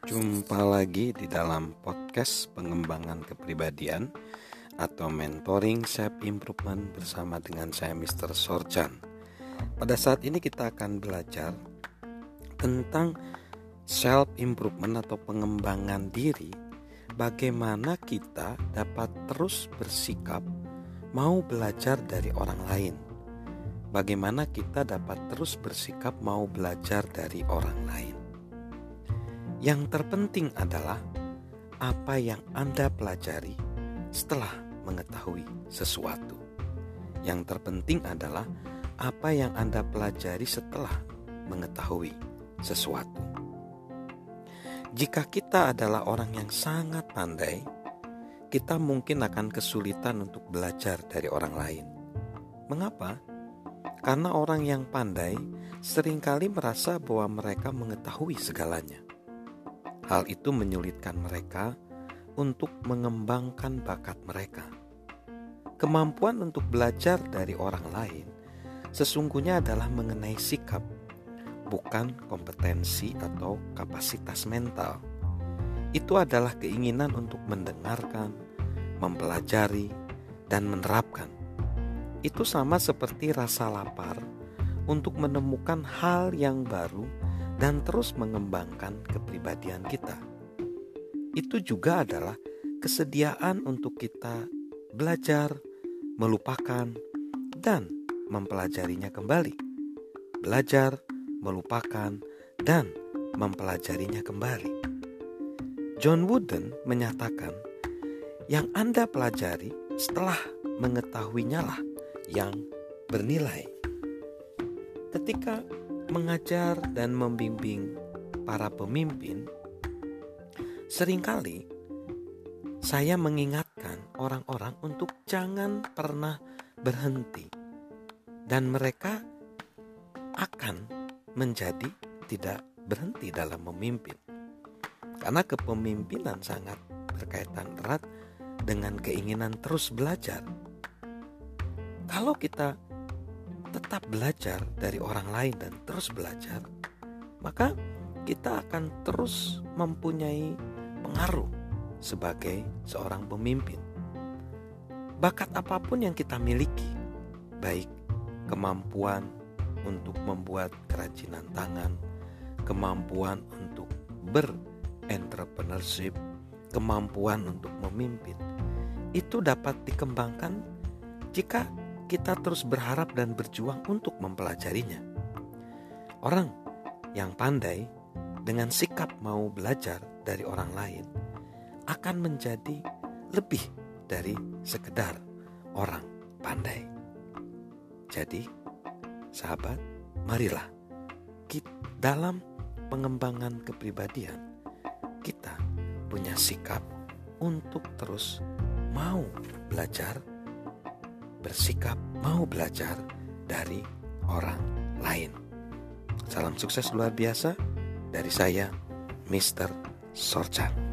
Jumpa lagi di dalam podcast pengembangan kepribadian atau mentoring self improvement bersama dengan saya Mr. Sorjan. Pada saat ini kita akan belajar tentang self improvement atau pengembangan diri, bagaimana kita dapat terus bersikap mau belajar dari orang lain. Bagaimana kita dapat terus bersikap mau belajar dari orang lain. Yang terpenting adalah apa yang Anda pelajari setelah mengetahui sesuatu. Yang terpenting adalah apa yang Anda pelajari setelah mengetahui sesuatu. Jika kita adalah orang yang sangat pandai, kita mungkin akan kesulitan untuk belajar dari orang lain. Mengapa? Karena orang yang pandai seringkali merasa bahwa mereka mengetahui segalanya. Hal itu menyulitkan mereka untuk mengembangkan bakat mereka. Kemampuan untuk belajar dari orang lain sesungguhnya adalah mengenai sikap, bukan kompetensi atau kapasitas mental. Itu adalah keinginan untuk mendengarkan, mempelajari, dan menerapkan. Itu sama seperti rasa lapar untuk menemukan hal yang baru dan terus mengembangkan kepribadian kita. Itu juga adalah kesediaan untuk kita belajar, melupakan, dan mempelajarinya kembali. Belajar, melupakan, dan mempelajarinya kembali. John Wooden menyatakan, yang Anda pelajari setelah mengetahuinya lah yang bernilai. Ketika mengajar dan membimbing para pemimpin, seringkali saya mengingatkan orang-orang untuk jangan pernah berhenti, dan mereka akan menjadi tidak berhenti dalam memimpin. Karena kepemimpinan sangat berkaitan erat dengan keinginan terus belajar. Kalau kita tetap belajar dari orang lain dan terus belajar, maka kita akan terus mempunyai pengaruh sebagai seorang pemimpin. Bakat apapun yang kita miliki, baik kemampuan untuk membuat kerajinan tangan, kemampuan untuk berentrepreneur, kemampuan untuk memimpin, itu dapat dikembangkan jika kita terus berharap dan berjuang untuk mempelajarinya. Orang yang pandai dengan sikap mau belajar dari orang lain akan menjadi lebih dari sekedar orang pandai. Jadi, sahabat, marilah kita dalam pengembangan kepribadian kita punya sikap untuk terus mau belajar, bersikap mau belajar dari orang lain. Salam sukses luar biasa dari saya, Mr. Sorjan.